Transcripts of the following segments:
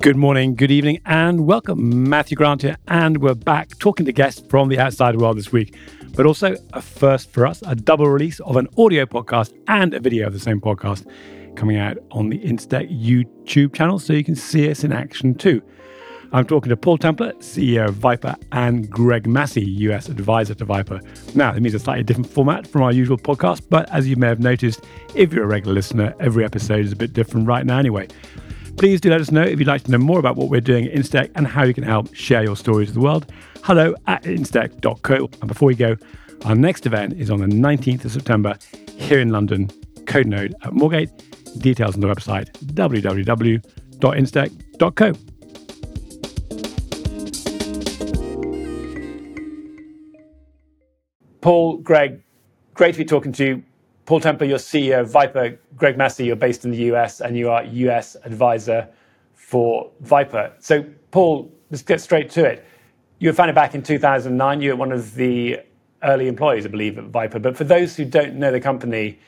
Good morning, good evening, and welcome. Matthew Grant here, and we're back talking to guests from the outside world this week, but also a first for us, a double release of an audio podcast and a video of the same podcast coming out on the InsTech YouTube channel, so you can see us in action too. I'm talking to Paul Templer, CEO of VIPR, and Greg Massey, US advisor to VIPR. Now, it means a slightly different format from our usual podcast, but as you may have noticed, if you're a regular listener, every episode is a bit different right now anyway. Please do let us know if you'd like to know more about what we're doing at InsTech and how you can help share your stories with the world. Hello at instech.co. And before we go, our next event is on the 19th of September here in London, Codenode at Moorgate. Details on the website, www.instech.co. Paul, Greg, great to be talking to you. Paul Templer, your CEO of VIPR. Greg Massey, you're based in the US and you are US advisor for VIPR. So, Paul, let's get straight to it. You were founded back in 2009. You were one of the early employees, I believe, at VIPR. But for those who don't know the company,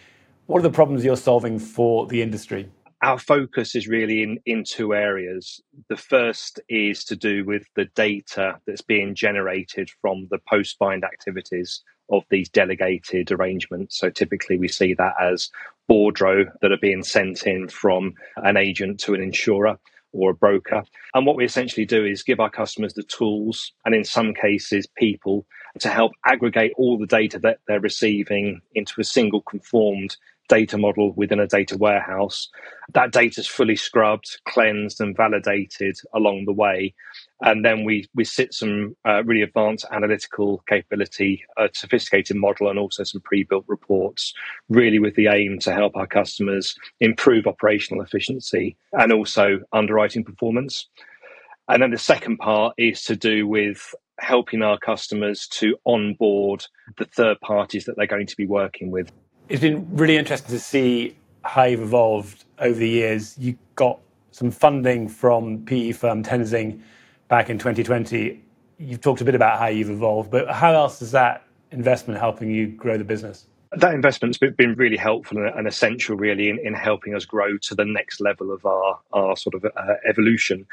what are the problems you're solving for the industry? Our focus is really in two areas. The first is to do with the data that's being generated from the post-bind activities of these delegated arrangements. So typically we see that as bordereaux that are being sent in from an agent to an insurer or a broker. And what we essentially do is give our customers the tools and in some cases people to help aggregate all the data that they're receiving into a single conformed data model within a data warehouse. That data is fully scrubbed, cleansed and validated along the way. And then we sit some really advanced analytical capability, a sophisticated model and also some pre-built reports, really with the aim to help our customers improve operational efficiency and also underwriting performance. And then the second part is to do with helping our customers to onboard the third parties that they're going to be working with. It's been really interesting to see how you've evolved over the years. You got some funding from PE firm Tenzing back in 2020. You've talked a bit about how you've evolved, but how else is that investment helping you grow the business? That investment's been really helpful and essential, really, in helping us grow to the next level of our sort of evolution.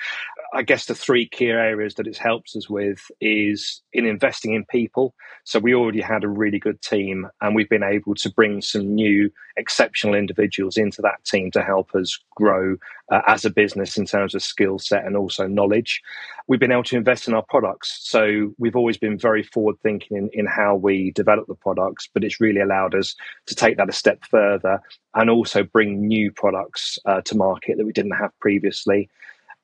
I guess the three key areas that it helps us with is in investing in people. So we already had a really good team, and we've been able to bring some new exceptional individuals into that team to help us grow as a business in terms of skill set and also knowledge. We've been able to invest in our products. So we've always been very forward thinking in how we develop the products, but it's really allowed us to take that a step further and also bring new products to market that we didn't have previously.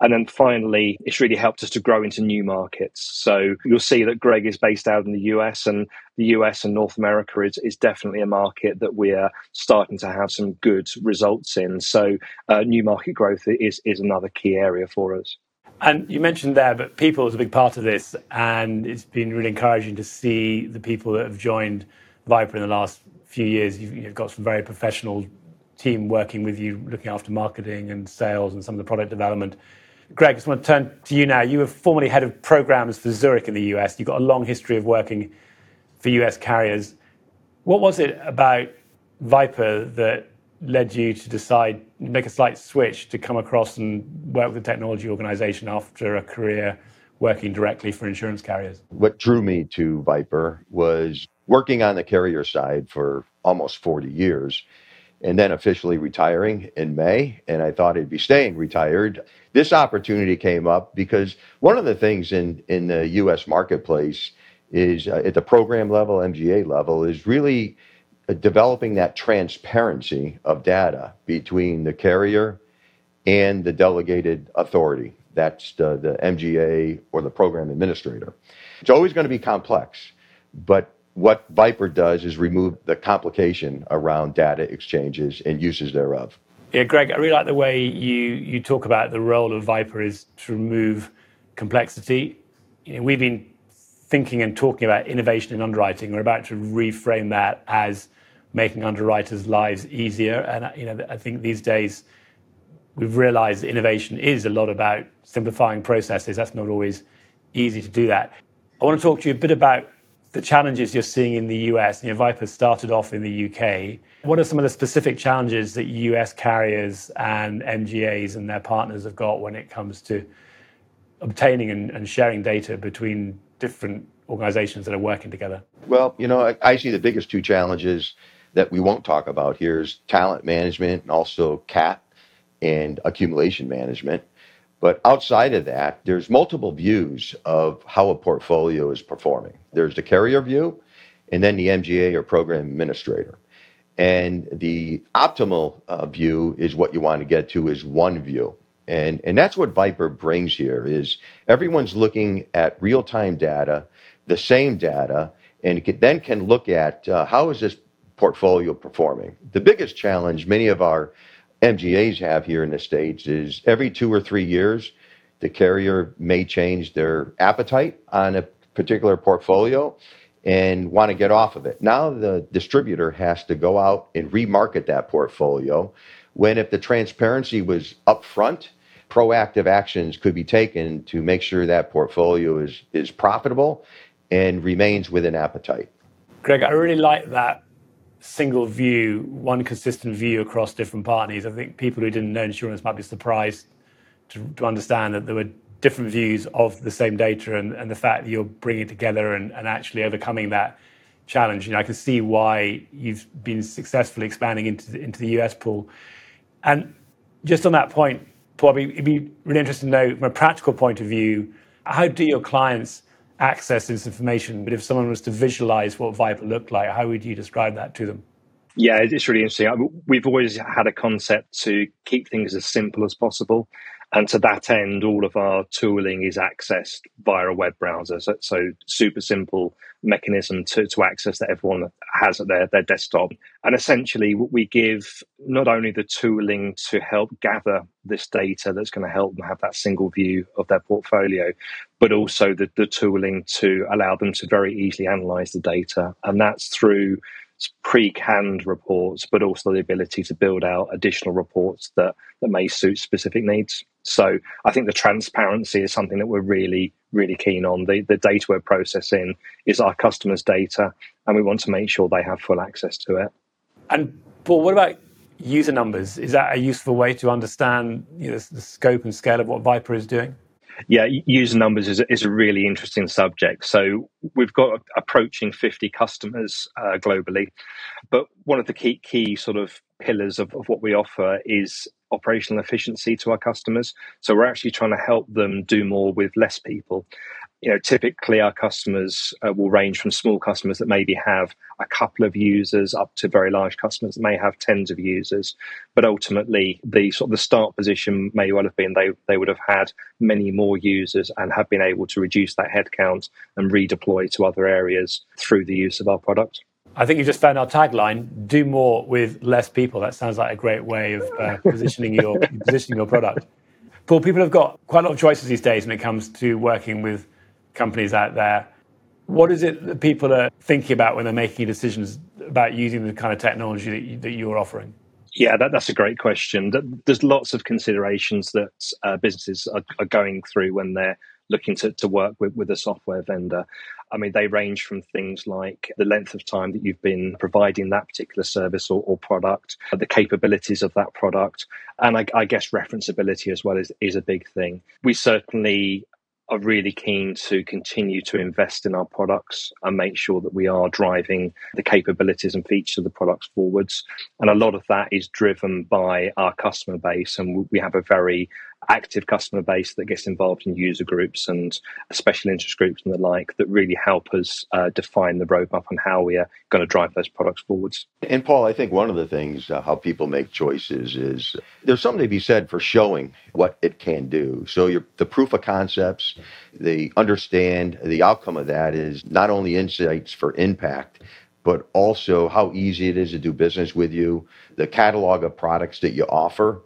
And then finally, it's really helped us to grow into new markets. So you'll see that Greg is based out in the US, and the US and North America is definitely a market that we are starting to have some good results in. So new market growth is another key area for us. And you mentioned there, but people is a big part of this. And it's been really encouraging to see the people that have joined VIPR in the last few years. You've got some very professional team working with you, looking after marketing and sales and some of the product development. Greg, I just want to turn to you now. You were formerly head of programs for Zurich in the US. You've got a long history of working for US carriers. What was it about VIPR that led you to decide, make a slight switch to come across and work with a technology organization after a career working directly for insurance carriers? What drew me to VIPR was working on the carrier side for almost 40 years. And then officially retiring in May, and I thought I'd be staying retired. This opportunity came up because one of the things in the U.S. marketplace is at the program level, MGA level, is really developing that transparency of data between the carrier and the delegated authority. That's the MGA or the program administrator. It's always going to be complex, but what VIPR does is remove the complication around data exchanges and uses thereof. Yeah, Greg, I really like the way you talk about the role of VIPR is to remove complexity. You know, we've been thinking and talking about innovation in underwriting. We're about to reframe that as making underwriters' lives easier. And you know, I think these days we've realized innovation is a lot about simplifying processes. That's not always easy to do that. I want to talk to you a bit about the challenges you're seeing in the US, and your VIPR started off in the UK. What are some of the specific challenges that US carriers and MGAs and their partners have got when it comes to obtaining and sharing data between different organizations that are working together? Well, you know, I see the biggest two challenges that we won't talk about here is talent management and also CAT and accumulation management. But outside of that, there's multiple views of how a portfolio is performing. There's the carrier view, and then the MGA or program administrator. And the optimal view is what you want to get to is one view. And that's what VIPR brings here is everyone's looking at real-time data, the same data, and then can look at how is this portfolio performing. The biggest challenge many of our MGAs have here in the States is every 2 or 3 years, the carrier may change their appetite on a particular portfolio and want to get off of it. Now the distributor has to go out and remarket that portfolio when if the transparency was upfront, proactive actions could be taken to make sure that portfolio is profitable and remains within appetite. Greg, I really like that single view, one consistent view across different parties. I think people who didn't know insurance might be surprised to understand that there were different views of the same data and the fact that you're bringing it together and actually overcoming that challenge. You know, I can see why you've been successfully expanding into the US pool. And just on that point, Paul, it'd be really interesting to know from a practical point of view, how do your clients access this information? But if someone was to visualize what VIPR looked like, how would you describe that to them? Yeah, it's really interesting. We've always had a concept to keep things as simple as possible. And to that end, all of our tooling is accessed via a web browser. So super simple mechanism to access that everyone has at their desktop. And essentially, we give not only the tooling to help gather this data that's going to help them have that single view of their portfolio, but also the tooling to allow them to very easily analyze the data. And that's through pre-canned reports, but also the ability to build out additional reports that may suit specific needs. So I think the transparency is something that we're really, really keen on. The data we're processing is our customers' data, and we want to make sure they have full access to it. And Paul, what about user numbers? Is that a useful way to understand, you know, the scope and scale of what VIPR is doing? Yeah, user numbers is a really interesting subject. So we've got approaching 50 customers globally, but one of the key sort of pillars of what we offer is operational efficiency to our customers. So we're actually trying to help them do more with less people. You know, typically our customers will range from small customers that maybe have a couple of users up to very large customers that may have tens of users. But ultimately, the sort of the start position may well have been they would have had many more users and have been able to reduce that headcount and redeploy to other areas through the use of our product. I think you just found our tagline, do more with less people. That sounds like a great way of positioning your product. Paul, people have got quite a lot of choices these days when it comes to working with companies out there. What is it that people are thinking about when they're making decisions about using the kind of technology that you're offering? Yeah, that's a great question. There's lots of considerations that businesses are going through when they're looking to work with a software vendor. I mean, they range from things like the length of time that you've been providing that particular service or product, the capabilities of that product, and I guess referenceability as well is a big thing. We certainly are really keen to continue to invest in our products and make sure that we are driving the capabilities and features of the products forwards. And a lot of that is driven by our customer base. And we have a very active customer base that gets involved in user groups and special interest groups and the like that really help us define the roadmap on how we are going to drive those products forwards. And Paul, I think one of the things how people make choices is there's something to be said for showing what it can do. So the proof of concepts, they understand the outcome of that is not only insights for impact, but also how easy it is to do business with you, the catalog of products that you offer.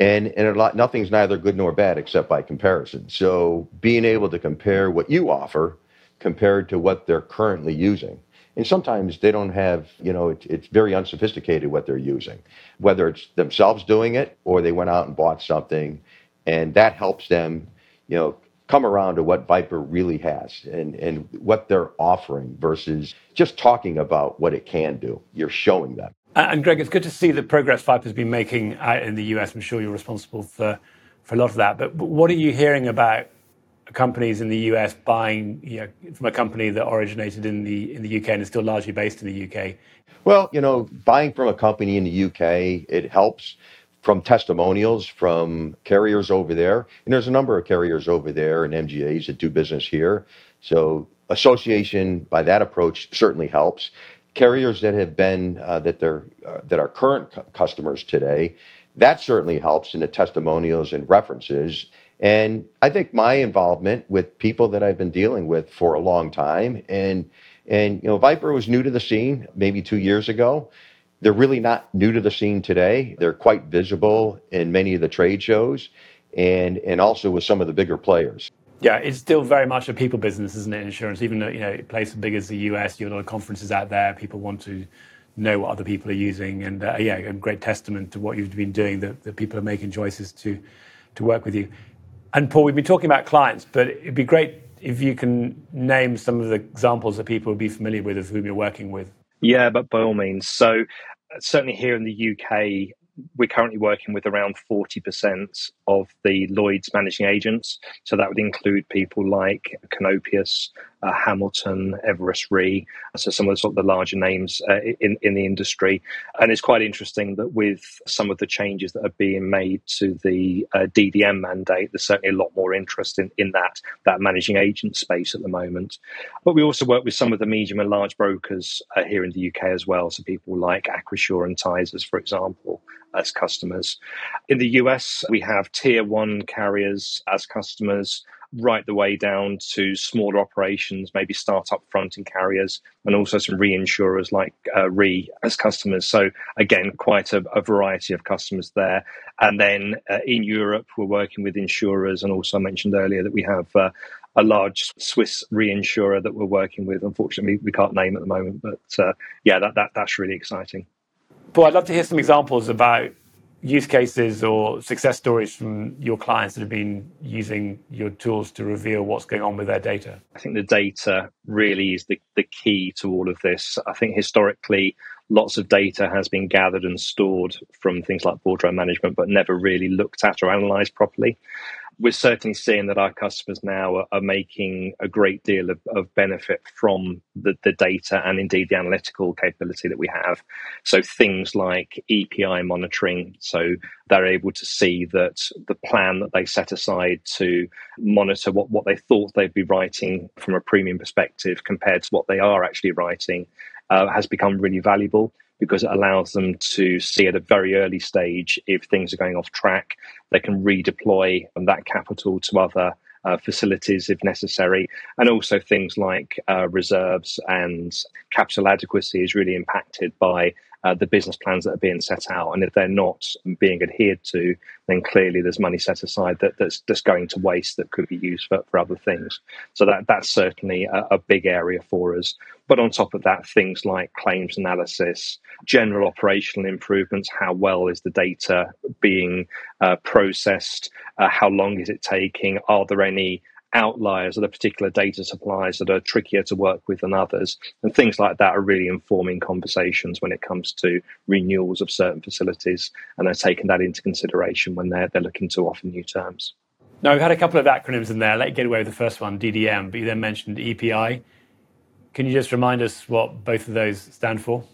And a lot, nothing's neither good nor bad except by comparison. So being able to compare what you offer compared to what they're currently using. And sometimes they don't have, you know, it's very unsophisticated what they're using, whether it's themselves doing it or they went out and bought something. And that helps them, you know, come around to what VIPR really has and what they're offering versus just talking about what it can do. You're showing them. And Greg, it's good to see the progress VIPR has been making out in the US. I'm sure you're responsible for a lot of that. But what are you hearing about companies in the US buying from a company that originated in the UK and is still largely based in the UK? Well, buying from a company in the UK, it helps from testimonials from carriers over there. And there's a number of carriers over there and MGAs that do business here. So association by that approach certainly helps. Carriers that have been, that are current customers today, that certainly helps in the testimonials and references. And I think my involvement with people that I've been dealing with for a long time, and VIPR was new to the scene maybe 2 years ago. They're really not new to the scene today. They're quite visible in many of the trade shows and also with some of the bigger players. Yeah, it's still very much a people business, isn't it, insurance? Even though, a place as big as the US, you have a lot of conferences out there. People want to know what other people are using. And a great testament to what you've been doing, that people are making choices to work with you. And Paul, we've been talking about clients, but it'd be great if you can name some of the examples that people would be familiar with of whom you're working with. Yeah, but by all means. So certainly here in the UK, we're currently working with around 40% of the Lloyd's managing agents. So that would include people like Canopius, Hamilton, Everest Re. So some of the larger names in the industry. And it's quite interesting that with some of the changes that are being made to the DDM mandate, there's certainly a lot more interest in that managing agent space at the moment. But we also work with some of the medium and large brokers here in the UK as well. So people like Acrisure and Tysers, for example, as customers. In the US, we have tier one carriers as customers, right the way down to smaller operations, maybe startup fronting carriers, and also some reinsurers like Re as customers. So again, quite a variety of customers there. And then in Europe, we're working with insurers. And also I mentioned earlier that we have a large Swiss reinsurer that we're working with. Unfortunately, we can't name at the moment, but that's really exciting. Paul, I'd love to hear some examples about use cases or success stories from your clients that have been using your tools to reveal what's going on with their data. I think the data really is the key to all of this. I think historically, lots of data has been gathered and stored from things like boardroom management, but never really looked at or analysed properly. We're certainly seeing that our customers now are making a great deal of benefit from the data and indeed the analytical capability that we have. So things like EPI monitoring. So they're able to see that the plan that they set aside to monitor what they thought they'd be writing from a premium perspective compared to what they are actually writing has become really valuable, because it allows them to see at a very early stage if things are going off track. They can redeploy that capital to other facilities if necessary. And also things like reserves and capital adequacy is really impacted by the business plans that are being set out. And if they're not being adhered to, then clearly there's money set aside that's going to waste that could be used for other things. So that's certainly a big area for us. But on top of that, things like claims analysis, general operational improvements, how well is the data being processed, how long is it taking, are there any outliers of the particular data suppliers that are trickier to work with than others, and things like that are really informing conversations when it comes to renewals of certain facilities, and they're taking that into consideration when they're looking to offer new terms. Now, we've had a couple of acronyms in there. Let you get away with the first one, DDM, but you then mentioned EPI. Can you just remind us what both of those stand for?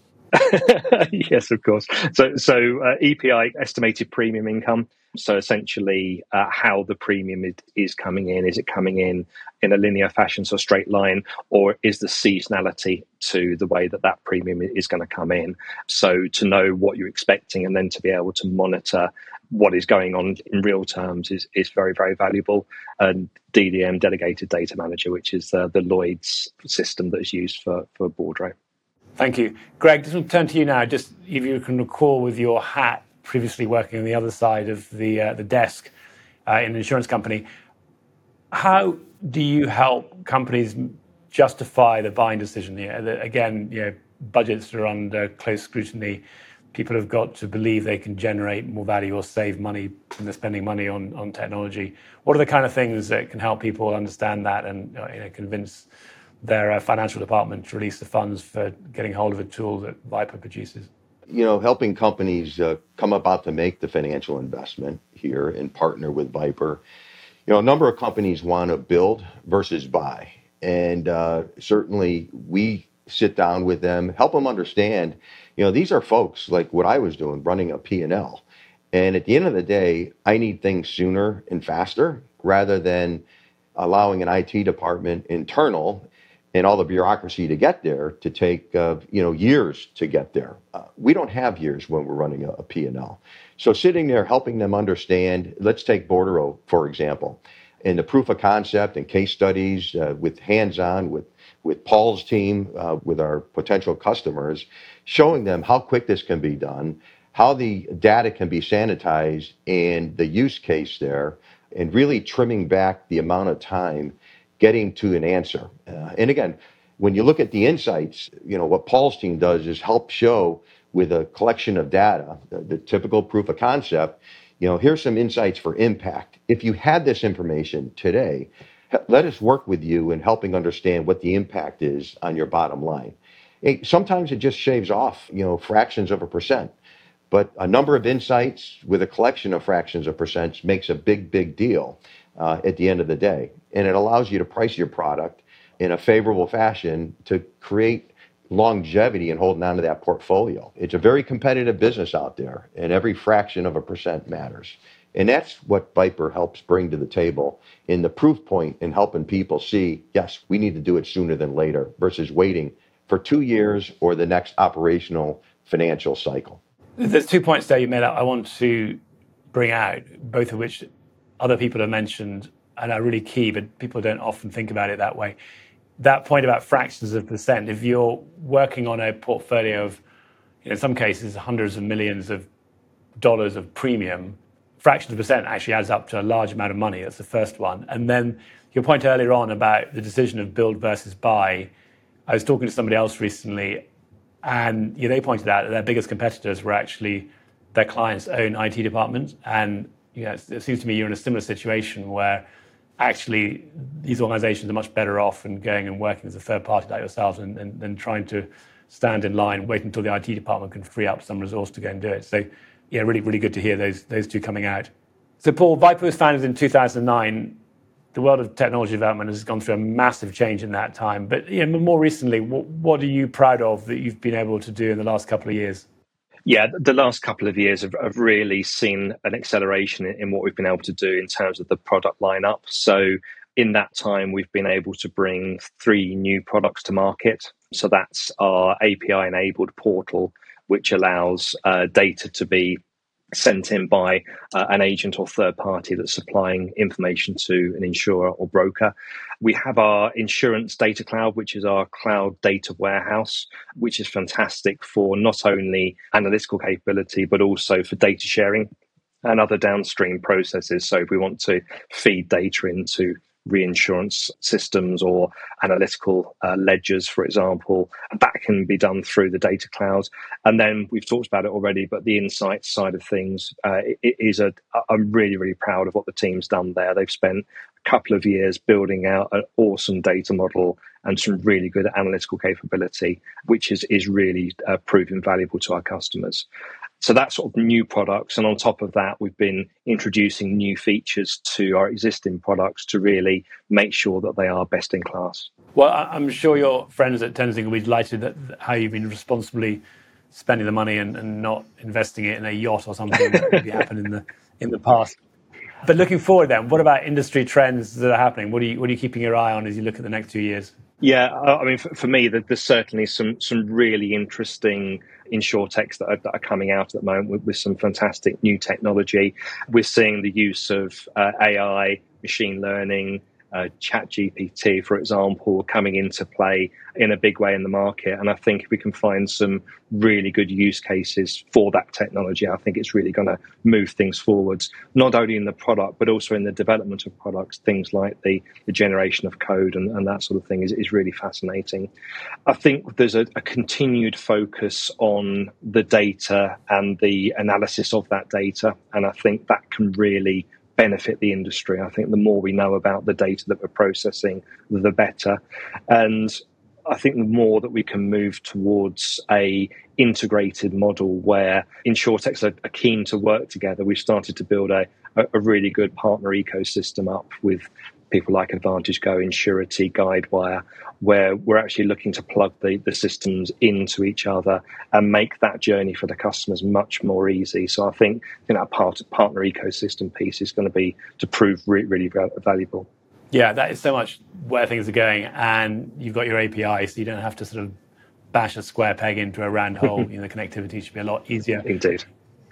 Yes, of course. So EPI, estimated premium income. So essentially how the premium is coming in. Is it coming in a linear fashion, so a straight line, or is the seasonality to the way that premium is going to come in? So to know what you're expecting and then to be able to monitor what is going on in real terms is very, very valuable. And DDM, Delegated Data Manager, which is the Lloyd's system that is used for Boardrow. Thank you. Greg, just want to turn to you now, just if you can recall with your hat, previously working on the other side of the desk in an insurance company, how do you help companies justify the buying decision? Again, budgets are under close scrutiny. people have got to believe they can generate more value or save money when they're spending money on technology. What are the kind of things that can help people understand that and convince their financial department to release the funds for getting hold of a tool that VIPR produces? You know, helping companies come about to make the financial investment here and partner with VIPR. You know, a number of companies want to build versus buy. And certainly we sit down with them, help them understand, you know, these are folks like what I was doing, running a P&L. And at the end of the day, I need things sooner and faster rather than allowing an IT department internal and all the bureaucracy to get there to take, years to get there. We don't have years when we're running a P&L. So sitting there, helping them understand, let's take Bordereau, for example, and the proof of concept and case studies with hands-on, with Paul's team, with our potential customers, showing them how quick this can be done, how the data can be sanitized and the use case there, and really trimming back the amount of time getting to an answer. And again, when you look at the insights, you know, what Paul's team does is help show with a collection of data, the typical proof of concept, you know, here's some insights for impact. If you had this information today, let us work with you in helping understand what the impact is on your bottom line. Sometimes it just shaves off, you know, fractions of a percent, but a number of insights with a collection of fractions of percents makes a big, big deal at the end of the day. And it allows you to price your product in a favorable fashion to create longevity and holding on to that portfolio. It's a very competitive business out there, and every fraction of a percent matters. And that's what VIPR helps bring to the table in the proof point in helping people see, yes, we need to do it sooner than later versus waiting for 2 years or the next operational financial cycle. There's 2 points there you made I want to bring out, both of which other people have mentioned and are really key, but people don't often think about it that way. That point about fractions of percent, if you're working on a portfolio of, you know, in some cases, hundreds of millions of dollars of premium, fractions of percent actually adds up to a large amount of money. That's the first one. And then your point earlier on about the decision of build versus buy, I was talking to somebody else recently, and they pointed out that their biggest competitors were actually their clients' own IT departments. And it seems to me you're in a similar situation where actually these organizations are much better off in going and working as a third party like yourselves and trying to stand in line, wait until the IT department can free up some resource to go and do it. So yeah, really, really good to hear those two coming out. So Paul, VIPR was founded in 2009. The world of technology development has gone through a massive change in that time. But more recently, what are you proud of that you've been able to do in the last couple of years? Yeah, the last couple of years have really seen an acceleration in what we've been able to do in terms of the product lineup. So in that time, we've been able to bring 3 new products to market. So that's our API-enabled portal, which allows data to be sent in by an agent or third party that's supplying information to an insurer or broker. We have our insurance data cloud, which is our cloud data warehouse, which is fantastic for not only analytical capability, but also for data sharing and other downstream processes. So if we want to feed data into reinsurance systems or analytical ledgers, for example, that can be done through the data cloud. And then we've talked about it already, but the insights side of things, I'm really, really proud of what the team's done there. They've spent a couple of years building out an awesome data model and some really good analytical capability, which is really proving valuable to our customers. So that's sort of new products. And on top of that, we've been introducing new features to our existing products to really make sure that they are best in class. Well, I'm sure your friends at Tenzing will be delighted at how you've been responsibly spending the money and not investing it in a yacht or something that maybe happened in the past. But looking forward then, what about industry trends that are happening? What are you keeping your eye on as you look at the next 2 years? Yeah, I mean, for me, there's certainly some really interesting insurtechs that are coming out at the moment with some fantastic new technology. We're seeing the use of AI, machine learning, ChatGPT, for example, coming into play in a big way in the market. And I think if we can find some really good use cases for that technology, I think it's really going to move things forwards, not only in the product, but also in the development of products. Things like the generation of code and that sort of thing is really fascinating. I think there's a continued focus on the data and the analysis of that data. And I think that can really benefit the industry. I think the more we know about the data that we're processing, the better. And I think the more that we can move towards a integrated model where insurtechs are keen to work together. We've started to build a really good partner ecosystem up with people like Advantage Go, Insurity, GuideWire, where we're actually looking to plug the systems into each other and make that journey for the customers much more easy. So I think that partner ecosystem piece is going to be to prove really valuable. Yeah, that is so much where things are going, and you've got your API, so you don't have to sort of bash a square peg into a round hole. You know, the connectivity should be a lot easier. Indeed.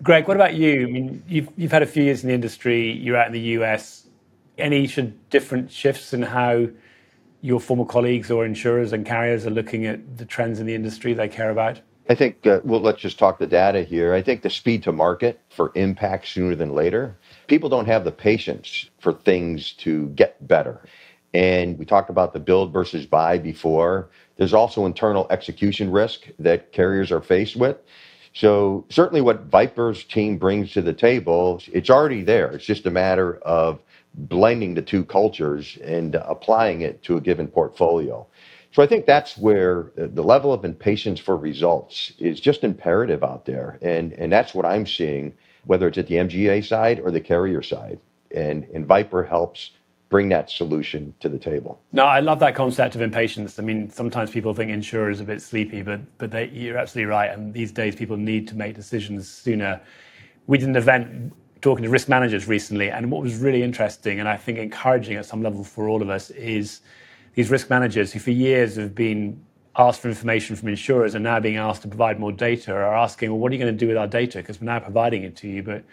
Greg, what about you? I mean, you've had a few years in the industry. You're out in the US. Any different shifts in how your former colleagues or insurers and carriers are looking at the trends in the industry they care about? I think, let's just talk the data here. I think the speed to market for impact sooner than later. People don't have the patience for things to get better. And we talked about the build versus buy before. There's also internal execution risk that carriers are faced with. So certainly what VIPR's team brings to the table, it's already there. It's just a matter of blending the two cultures and applying it to a given portfolio. So I think that's where the level of impatience for results is just imperative out there. And that's what I'm seeing, whether it's at the MGA side or the carrier side. And VIPR helps bring that solution to the table. No, I love that concept of impatience. I mean, sometimes people think insurers are a bit sleepy, but you're absolutely right. And these days, people need to make decisions sooner. We did an event talking to risk managers recently, and what was really interesting, and I think encouraging at some level for all of us, is these risk managers who for years have been asked for information from insurers are now being asked to provide more data, are asking, well, what are you going to do with our data? Because we're now providing it to you, but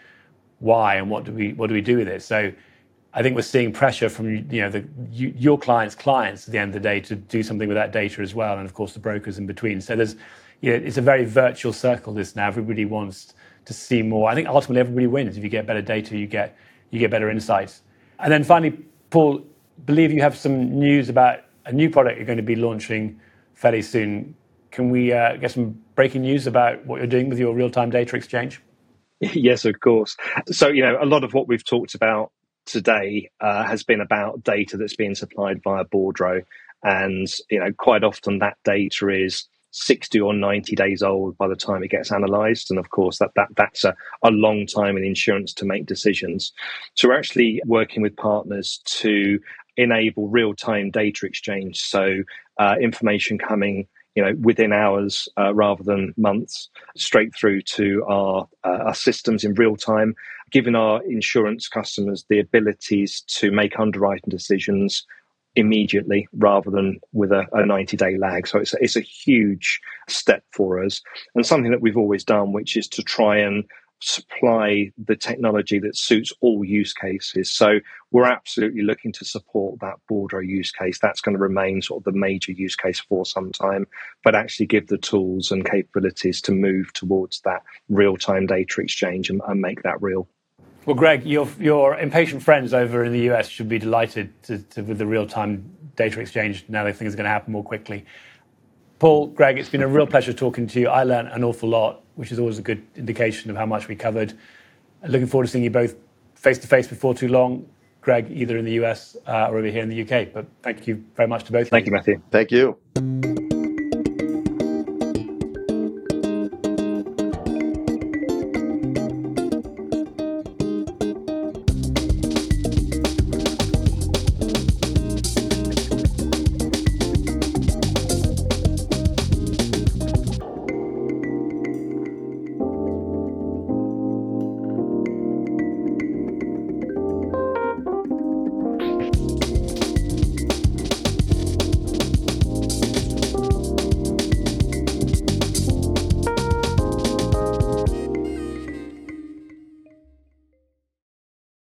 why, and what do we do with it? So I think we're seeing pressure from your clients at the end of the day to do something with that data as well, and of course the brokers in between. So there's, it's a very virtual circle this now. Everybody wants to see more. I think ultimately everybody wins. If you get better data, you get better insights. And then finally, Paul, believe you have some news about a new product you're going to be launching fairly soon. Can we get some breaking news about what you're doing with your real-time data exchange? Yes, of course. So, a lot of what we've talked about today has been about data that's being supplied via Boardrow. And, quite often that data is 60 or 90 days old by the time it gets analysed. And of course, that's a long time in insurance to make decisions. So we're actually working with partners to enable real-time data exchange. So information coming within hours rather than months, straight through to our systems in real time, giving our insurance customers the abilities to make underwriting decisions immediately rather than with a 90-day lag. So it's a huge step for us, and something that we've always done, which is to try and supply the technology that suits all use cases. So we're absolutely looking to support that Boardrow use case. That's going to remain sort of the major use case for some time, but actually give the tools and capabilities to move towards that real-time data exchange and make that real. Well, Greg, your impatient friends over in the US should be delighted with the real-time data exchange. Now they think it's going to happen more quickly. Paul, Greg, it's been a real pleasure talking to you. I learned an awful lot, which is always a good indication of how much we covered. Looking forward to seeing you both face-to-face before too long. Greg, either in the US or over here in the UK. But thank you very much to both of you. Thank you, Matthew. Thank you.